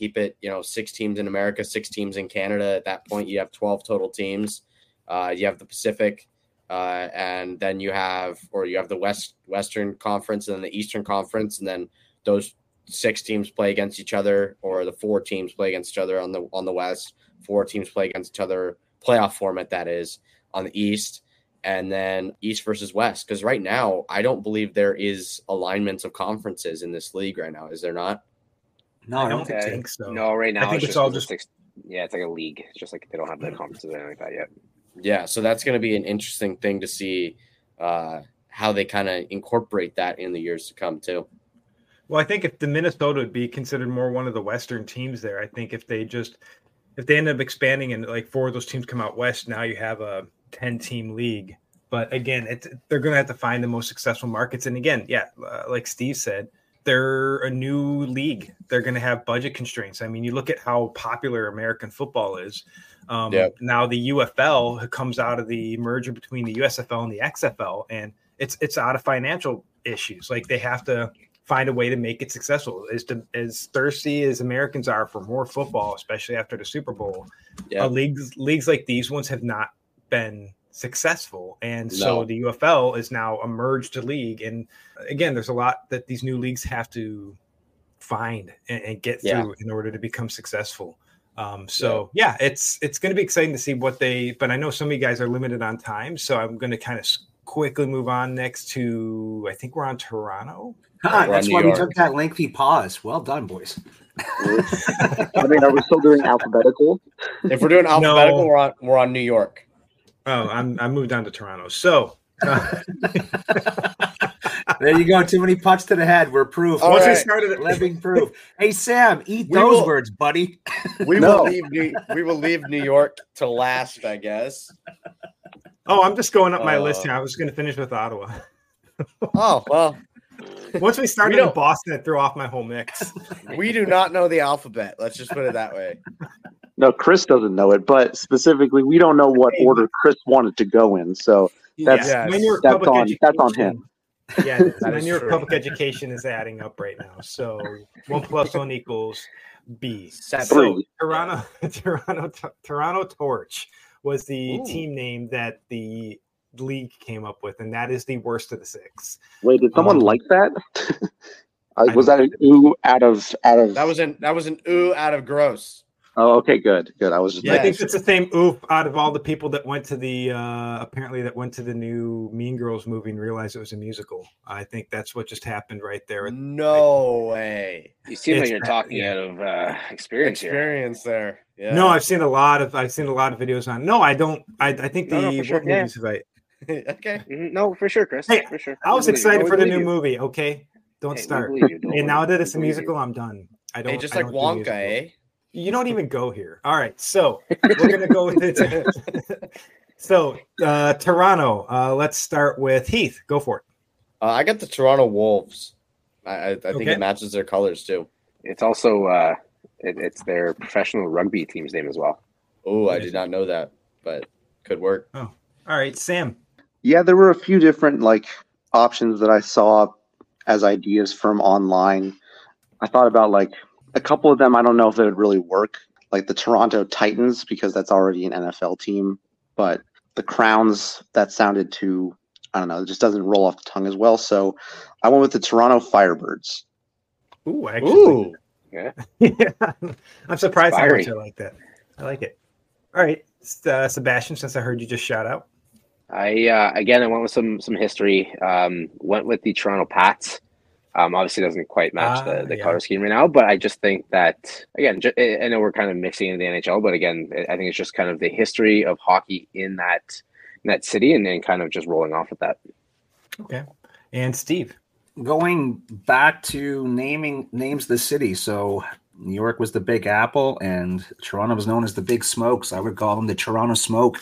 6 teams in America, 6 teams in Canada. At that point, you have 12 total teams. You have the Pacific, and then you have the Western Conference and then the Eastern Conference, and then those 6 teams play against each other, or the 4 teams play against each other on the West, 4 teams play against each other, playoff format that is, on the East. And then East versus West, because right now I don't believe there is alignments of conferences in this league right now. Is there not? No, I don't think so. No, right now I think it's all just it's like a league. It's just like they don't have the conferences or anything like that yet. Yeah, so that's going to be an interesting thing to see how they kind of incorporate that in the years to come too. Well, I think if the Minnesota would be considered more one of the Western teams there, I think if they end up expanding and like 4 of those teams come out West, now you have a 10-team league. But again, they're going to have to find the most successful markets. And again, like Steve said, they're a new league. They're going to have budget constraints. I mean, you look at how popular American football is. Now the UFL comes out of the merger between the USFL and the XFL, and it's out of financial issues. Like they have to find a way to make it successful. As thirsty as Americans are for more football, especially after the Super Bowl, leagues like these ones have not been successful, and so the UFL is now a merged league. And again, there's a lot that these new leagues have to find and get through in order to become successful. It's going to be exciting to see what they. But I know some of you guys are limited on time, so I'm going to kind of quickly move on next to. I think we're on Toronto. That's why we took that lengthy pause. Well done, boys. I mean, are we still doing alphabetical? If we're doing alphabetical, we're on New York. Oh, I moved on to Toronto. So there you go. Too many punches to the head. We're proof. All Once we started at living proof. Hey Sam, eat those words, buddy. We will leave New York to last, I guess. Oh, I'm just going up my list here. I was going to finish with Ottawa. Oh well. Once we started in Boston, it threw off my whole mix. We do not know the alphabet. Let's just put it that way. No, Chris doesn't know it, but specifically, we don't know what order Chris wanted to go in. So that's on him. Yeah, New York public education is adding up right now. So 1 + 1 = B. So Toronto Torch was the team name that the league came up with, and that is the worst of the 6. Wait, did someone like that? Was that an ooh out of? That was an ooh out of gross. Oh, okay, good. I was just. Yeah. I think it's the same oof out of all the people that went to the apparently new Mean Girls movie and realized it was a musical. I think that's what just happened right there. No way! You seem like you're talking out of experience. Experience here. There. Yeah. No, I've seen a lot of videos on. No, I don't. I think the movies have I. Okay. No, for sure, Chris. Hey, for sure. I was excited for the new movie. Okay, don't start. And now that it's a musical, I'm done. I don't. Hey, just like Wonka, eh? You don't even go here. All right, so we're gonna go with it. So Toronto. Let's start with Heath. Go for it. I got the Toronto Wolves. I think it matches their colors too. It's also it's their professional rugby team's name as well. Oh, I did not know that, but could work. Oh, all right, Sam. Yeah, there were a few different options that I saw as ideas from online. I thought about a couple of them, I don't know if they would really work, like the Toronto Titans, because that's already an NFL team. But the Crowns, that sounded too, I don't know, it just doesn't roll off the tongue as well. So I went with the Toronto Firebirds. Ooh, actually. Ooh. Yeah. I'm surprised how much I like that. I like it. All right, Sebastian, since I heard you just shout out. I went with some history. Went with the Toronto Pats. Obviously doesn't quite match the color scheme right now, but I just think that, again, I know we're kind of mixing into the NHL, but again, I think it's just kind of the history of hockey in that city and then kind of just rolling off with that. Okay. And Steve? Going back to names the city. So New York was the Big Apple and Toronto was known as the Big Smoke. So I would call them the Toronto Smoke.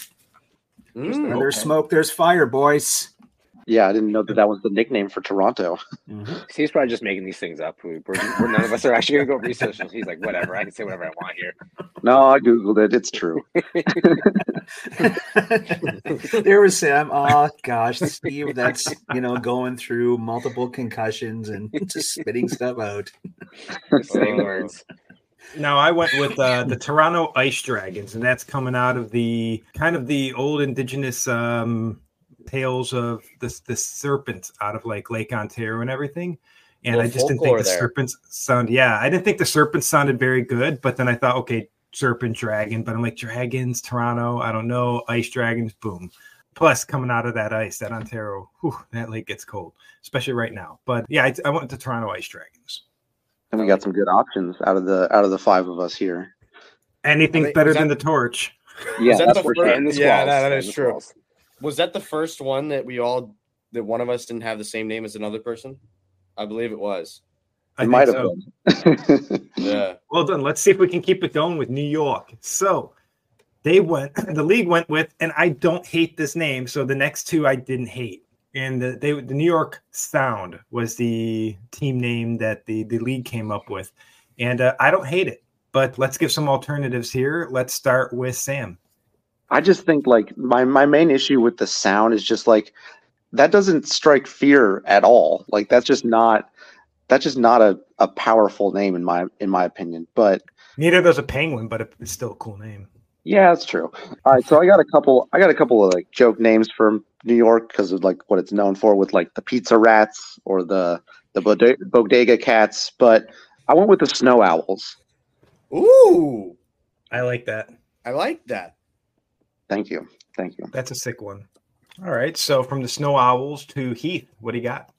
Where there's smoke, there's fire, boys. Yeah, I didn't know that was the nickname for Toronto. Mm-hmm. He's probably just making these things up. We're none of us are actually going to go research this. He's like, whatever, I can say whatever I want here. No, I Googled it. It's true. There was Sam. Oh, gosh, Steve, that's, going through multiple concussions and just spitting stuff out. Just saying words. Now, I went with the Toronto Ice Dragons, and that's coming out of the kind of the old indigenous tales of the serpent out of Lake Ontario and everything. And I just didn't think serpents sound. Yeah. I didn't think the serpent sounded very good, but then I thought, okay, serpent, dragon, but I'm like dragons, Toronto. I don't know. Ice Dragons. Boom. Plus coming out of that ice, that Ontario, that lake gets cold, especially right now. But yeah, I went to Toronto Ice Dragons. And we got some good options out of the five of us here. Anything's better than the torch. Yeah. That's for sure. Yeah, that is true. Was that the first one that one of us didn't have the same name as another person? I believe it was. I might have been. Yeah. Well done. Let's see if we can keep it going with New York. So the league went with, and I don't hate this name. So the next two I didn't hate. And the New York Sound was the team name that the league came up with. And I don't hate it, but let's give some alternatives here. Let's start with Sam. I just think my main issue with the sound is just that doesn't strike fear at all. That's just not a powerful name in my opinion. But neither does a penguin, but it's still a cool name. Yeah, that's true. All right, so I got a couple of joke names from New York because of what it's known for with the pizza rats or the bodega cats. But I went with the snow owls. Ooh, I like that. Thank you. That's a sick one. All right. So from the Snow Owls to Heath, what do you got?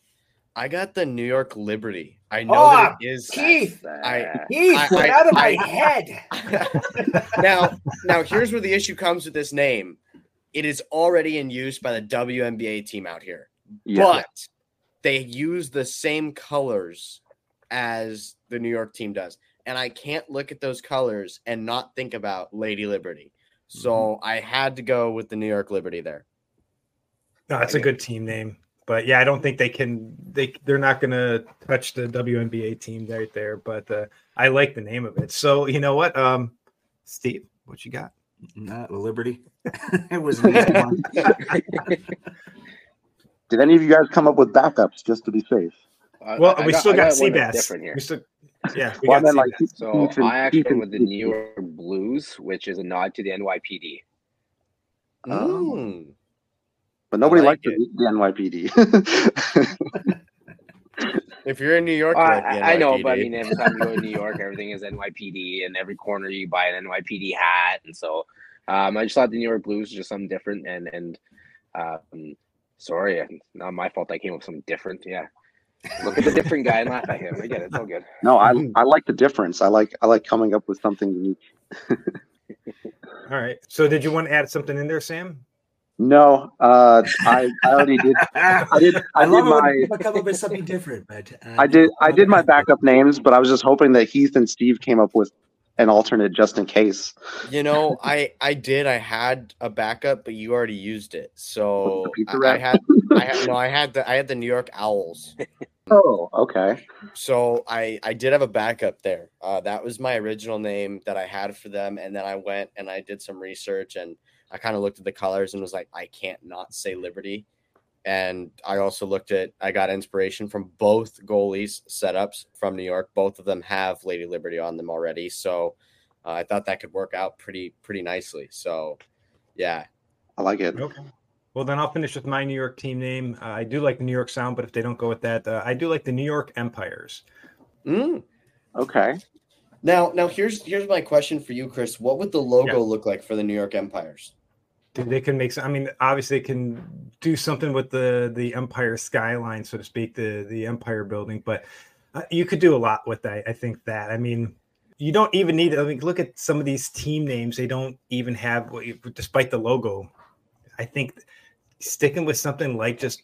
I got the New York Liberty. I know that it is. Heath, out of my head. Now here's where the issue comes with this name. It is already in use by the WNBA team out here, but they use the same colors as the New York team does. And I can't look at those colors and not think about Lady Liberty. So I had to go with the New York Liberty there. No, that's a good team name. But, yeah, I don't think they're not going to touch the WNBA team right there. But I like the name of it. So, you know what? Steve, what you got? Not Liberty. It was an easy one. Did any of you guys come up with backups just to be safe? Well, we still got Seabass. Different here. I actually went with the New York Blues, which is a nod to the NYPD. But nobody liked the NYPD. If you're in New York, I know, but I mean, every time you go to New York, everything is NYPD, and every corner you buy an NYPD hat, and so I just thought the New York Blues was just something different, and sorry, not my fault. I came up with something different. Yeah, look at the different guy and laugh at him. I get it. It's all good. No, I like the difference. I like coming up with something unique. All right. So, did you want to add something in there, Sam? No, I already did. I come up with something different, but I did my backup names, but I was just hoping that Heath and Steve came up with an alternate just in case. You know, I did. I had a backup, but you already used it. So I had the New York Owls. Oh, okay. So I did have a backup there. That was my original name that I had for them, and then I went and I did some research and I kind of looked at the colors and was like, I can't not say Liberty. And I also I got inspiration from both goalies setups from New York. Both of them have Lady Liberty on them already. So I thought that could work out pretty nicely. So, yeah. I like it. Okay. Well, then I'll finish with my New York team name. I do like the New York Sound, but if they don't go with that, I do like the New York Empires. Mm. Okay. Now here's my question for you, Chris. What would the logo look like for the New York Empires? They can make some. I mean, obviously, they can do something with the Empire skyline, so to speak, the Empire building. But you could do a lot with that. I think that. I mean, you don't even need. I mean, look at some of these team names. They don't even have, despite the logo. I think sticking with something like just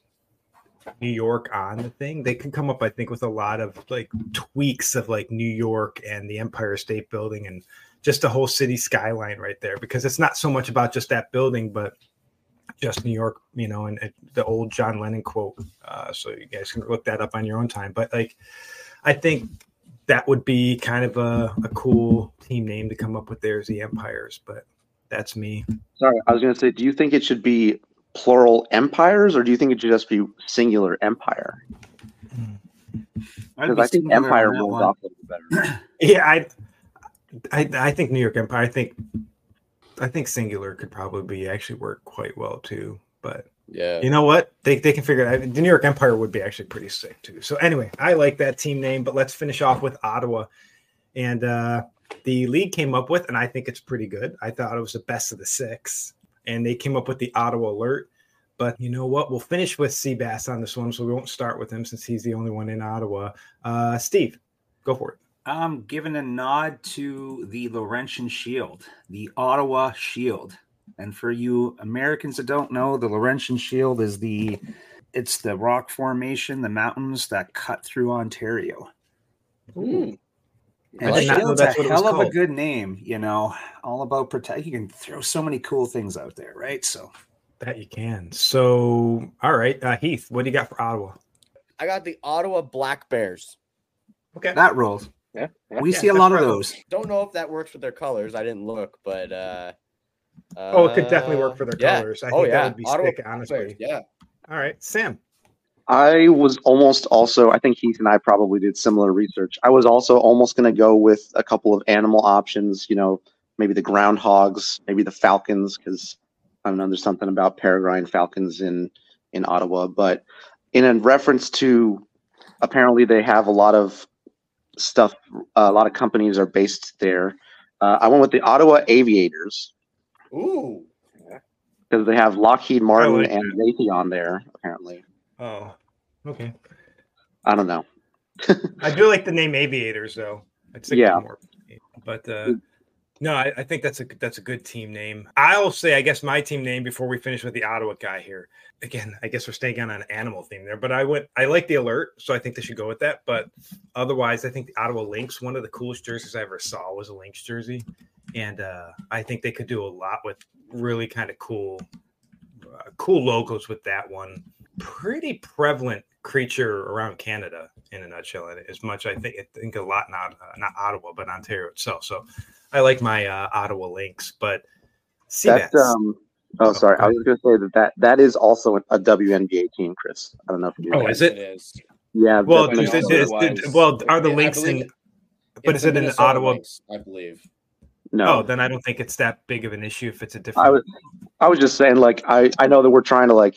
New York on the thing, they can come up, I think, with a lot of like tweaks of like New York and the Empire State Building and just the whole city skyline right there, because it's not so much about just that building, but just New York, you know, and the old John Lennon quote. So you guys can look that up on your own time. But like, I think that would be kind of a cool team name to come up with there is the Empires, but that's me. Sorry, I was going to say, do you think it should be plural empires, or do you think it should just be singular empire? Because I think empire rolls off a little better. Yeah, I think New York Empire. I think singular could probably actually work quite well too. But yeah, you know what? They can figure it out. The New York Empire would be actually pretty sick too. So anyway, I like that team name. But let's finish off with Ottawa, and the league came up with, and I think it's pretty good. I thought it was the best of the six. And they came up with the Ottawa Alert. But you know what? We'll finish with Seabass on this one, so we won't start with him since he's the only one in Ottawa. Steve, go for it. I'm giving a nod to the Laurentian Shield, the Ottawa Shield. And for you Americans that don't know, the Laurentian Shield is the rock formation, the mountains that cut through Ontario. Ooh. And Shield's a hell of a good name, you know, all about protect. You can throw so many cool things out there, right? So that you can. So, all right, Heath, what do you got for Ottawa? I got the Ottawa Black Bears. Okay, that rolls. Yeah, we see a lot of those. Don't know if that works with their colors. I didn't look, but it could definitely work for their colors. I think that would be Ottawa sick, honestly. Players, yeah. All right, Sam. I was almost also, I think Heath and I probably did similar research. I was also almost going to go with a couple of animal options, you know, maybe the groundhogs, maybe the falcons, because I don't know, there's something about peregrine falcons in Ottawa. But in reference to, apparently they have a lot of stuff, a lot of companies are based there. I went with the Ottawa Aviators. Ooh. Because they have Lockheed Martin and Raytheon there, apparently. Oh, okay. I don't know. I do like the name Aviators, though. I think that's a good team name. I'll say, I guess, my team name before we finish with the Ottawa guy here. Again, I guess we're staying on an animal theme there, but I like the Alert, so I think they should go with that. But otherwise, I think the Ottawa Lynx, one of the coolest jerseys I ever saw was a Lynx jersey, and I think they could do a lot with really kind of cool logos with that one. Pretty prevalent creature around Canada in a nutshell, and as much I think a lot not Ottawa but Ontario itself. So I like my Ottawa Lynx, but that's sorry, I was going to say that is also a WNBA team, Chris. I don't know if you know. Oh, is it? It is. Yeah. Well, are the Lynx in? But is it in Ottawa? Lynx, I believe. No, then I don't think it's that big of an issue if it's a different. I was just saying, like I know that we're trying to like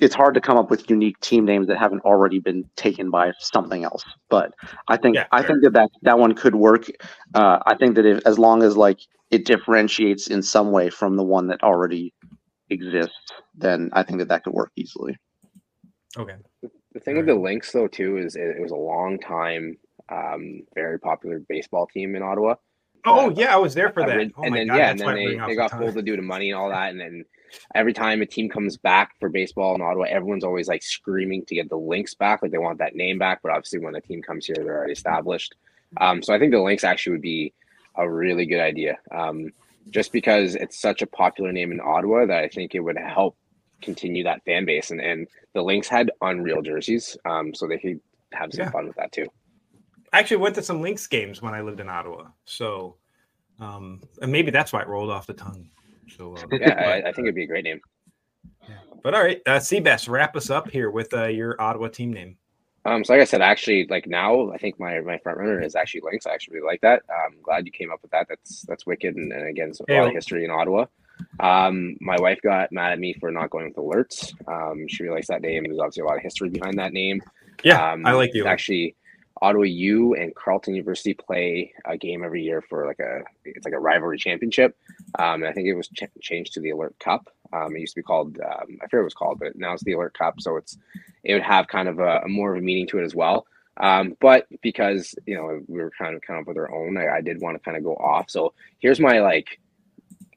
it's hard to come up with unique team names that haven't already been taken by something else. But I think I think that one could work. I think that if, as long as like it differentiates in some way from the one that already exists, then I think that that could work easily. Okay. The thing of the Lynx though too is it was a long time very popular baseball team in Ottawa. Oh yeah, I was there for that. And then they got pulled due to money and all that, and then every time a team comes back for baseball in Ottawa, everyone's always like screaming to get the Lynx back. Like they want that name back, but obviously when the team comes here, they're already established. So I think the Lynx actually would be a really good idea, just because it's such a popular name in Ottawa that I think it would help continue that fan base. And the Lynx had unreal jerseys, so they could have some fun with that too. I actually went to some Lynx games when I lived in Ottawa, so and maybe that's why it rolled off the tongue. So I think it'd be a great name. Yeah. But all right, Seabass, wrap us up here with your Ottawa team name. So like I said, actually, like now, I think my front runner is actually Lynx. I actually really like that. I'm glad you came up with that. That's wicked, and again, it's a lot of history in Ottawa. My wife got mad at me for not going with Alerts. She really likes that name. There's obviously a lot of history behind that name. Yeah, I like you. Actually, Ottawa U and Carleton University play a game every year for it's like a rivalry championship. And I think it was changed to the Alert Cup. It used to be called, I forget what it was called, but now it's the Alert Cup. So it would have kind of a more of a meaning to it as well. But because, you know, we were kind of coming up with our own, I did want to kind of go off. So here's my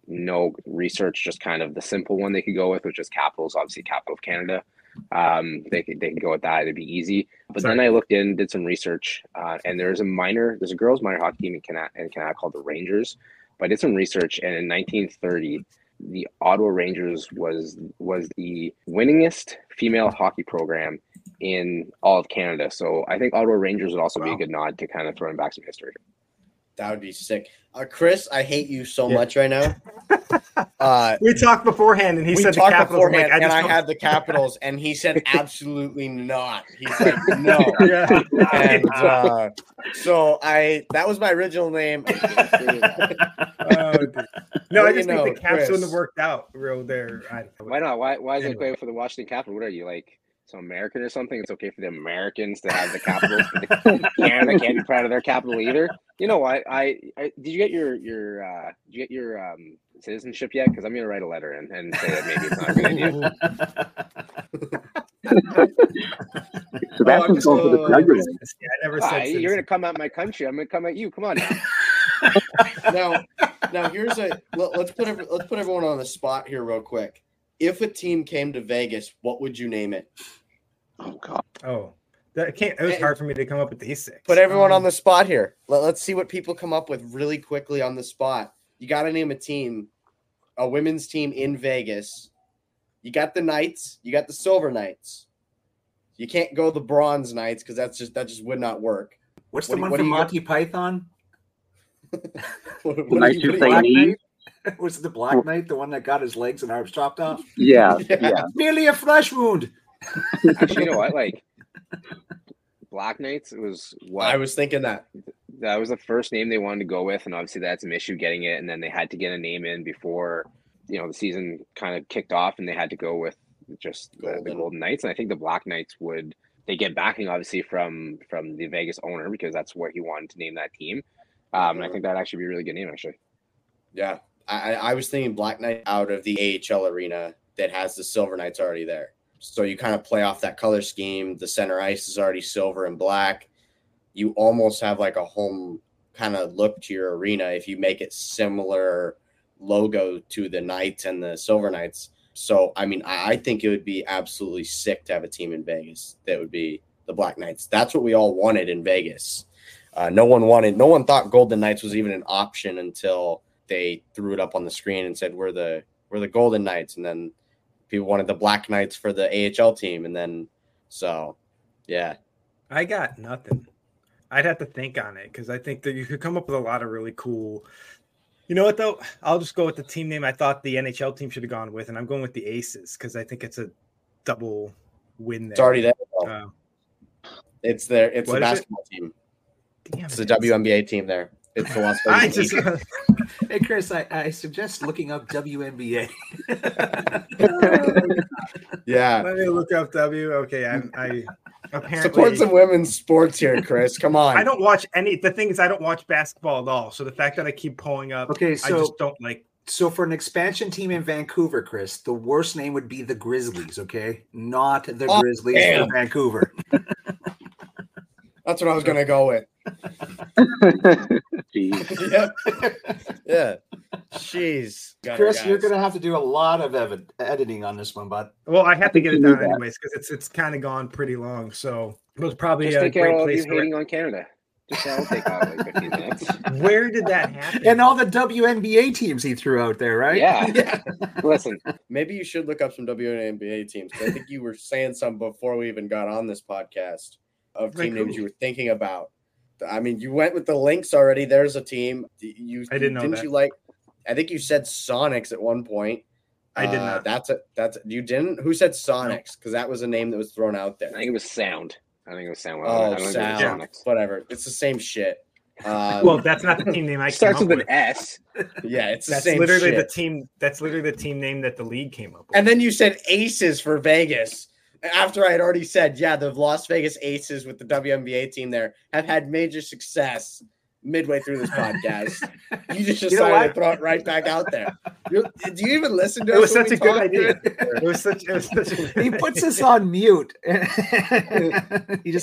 no research, just kind of the simple one they could go with, which is Capitals, obviously Capital of Canada. They could go with that. It'd be easy. But then I looked in, did some research, and there's a girls minor hockey team in Canada called the Rangers. But I did some research, and in 1930, the Ottawa Rangers was the winningest female hockey program in all of Canada. So I think Ottawa Rangers would also be a good nod to kind of throwing back some history. That would be sick. Chris, I hate you so much right now. We talked beforehand, and he said the Capitals. I had the Capitals, and he said absolutely not. He said no. Yeah. And that was my original name. No, I just think the Caps wouldn't have worked out real there. Why not? Why is it okay for the Washington Capitals? What are you, like, so American or something? It's okay for the Americans to have the Capitals. Canada can't be proud of their capital either. You know what? I did you get your citizenship yet? Because I'm gonna write a letter and say that maybe it's not a good idea. Sebastian's going for the president. Yeah, I never said you're gonna come at my country. I'm gonna come at you. Come on now. now let's put everyone on the spot here real quick. If a team came to Vegas, what would you name it? Oh God! Oh, it was hard for me to come up with these six. Put everyone on the spot here. Let's see what people come up with really quickly on the spot. You got to name a team, a women's team in Vegas. You got the Knights. You got the Silver Knights. You can't go the Bronze Knights because that just would not work. What's the one from Monty Python? What was it the Black Knight, the one that got his legs and arms chopped off? Yeah. Merely a flesh wound. Actually, you know what? Like Black Knights was what I was thinking that. That was the first name they wanted to go with, and obviously they had some issue getting it, and then they had to get a name in before, you know, the season kind of kicked off, and they had to go with just the Golden Knights. And I think the Black Knights they get backing obviously from the Vegas owner because that's what he wanted to name that team. And I think that'd actually be a really good name, actually. Yeah. I was thinking Black Knight out of the AHL arena that has the Silver Knights already there. So you kind of play off that color scheme. The center ice is already silver and black. You almost have like a home kind of look to your arena if you make it similar logo to the Knights and the Silver Knights. So, I mean, I think it would be absolutely sick to have a team in Vegas that would be the Black Knights. That's what we all wanted in Vegas. No one thought Golden Knights was even an option until they threw it up on the screen and said, we're the Golden Knights. And then people wanted the Black Knights for the AHL team. And then, I got nothing. I'd have to think on it. Cause I think that you could come up with a lot of really cool, you know what though? I'll just go with the team name I thought the NHL team should have gone with. And I'm going with the Aces. Cause I think it's a double win there. It's already there. It's a basketball team. Damn, it's the WNBA team there. It's the Las Vegas. Hey, Chris, I suggest looking up WNBA. Yeah. Let me look up W. Okay. I apparently support some women's sports here, Chris. Come on. I don't watch any. The thing is, I don't watch basketball at all. So the fact that I keep pulling up, I just don't like. So for an expansion team in Vancouver, Chris, the worst name would be the Grizzlies, okay? Not the Grizzlies in Vancouver. That's what I was going to go with. Jeez. Yeah. Jeez. Chris, you're going to have to do a lot of editing on this one, bud. Well, I have to get it done anyways because it's kind of gone pretty long. So it was probably a great place to hating on Canada. Just take out like 15 minutes. Where did that happen? And all the WNBA teams he threw out there, right? Yeah. Listen, maybe you should look up some WNBA teams. I think you were saying some before we even got on this podcast of team names you were thinking about. I mean, you went with the Lynx already. There's a team. I didn't know that. I think you said Sonics at one point. I did not. You didn't? Who said Sonics? Because that was a name that was thrown out there. I think it was Sound. Whatever. It's the same shit. Well, that's not the team name. I starts with an S. Yeah, the team. That's literally the team name that the league came up with. And then you said Aces for Vegas after I had already said, the Las Vegas Aces with the WNBA team there have had major success midway through this podcast. You just decided to throw it right back out there. Do you even listen to us? It was such a good idea. He puts us on mute. And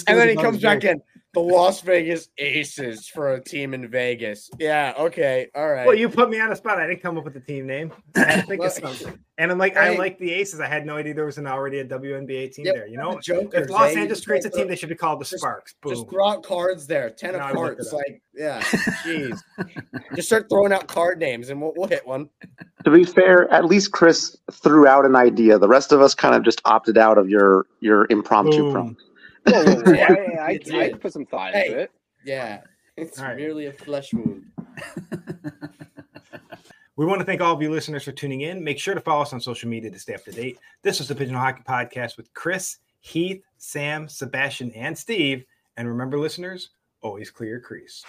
then he comes back in. The Las Vegas Aces for a team in Vegas. Yeah, okay, all right. Well, you put me on the spot. I didn't come up with the team name. I had to think of something. And I'm like, I like the Aces. I had no idea there was already a WNBA team there. You know, if Los Angeles creates a team, they should be called the Sparks. Boom. Just throw out cards there. 10 of cards. Jeez. Just start throwing out card names, and we'll hit one. To be fair, at least Chris threw out an idea. The rest of us kind of just opted out of your impromptu prompt. I put some thought into it. Yeah, it's merely a flesh wound. We want to thank all of you listeners for tuning in. Make sure to follow us on social media to stay up to date. This was the Pigeonhole Hockey Podcast with Chris, Heath, Sam, Sebastian, and Steve. And remember, listeners, always clear your crease.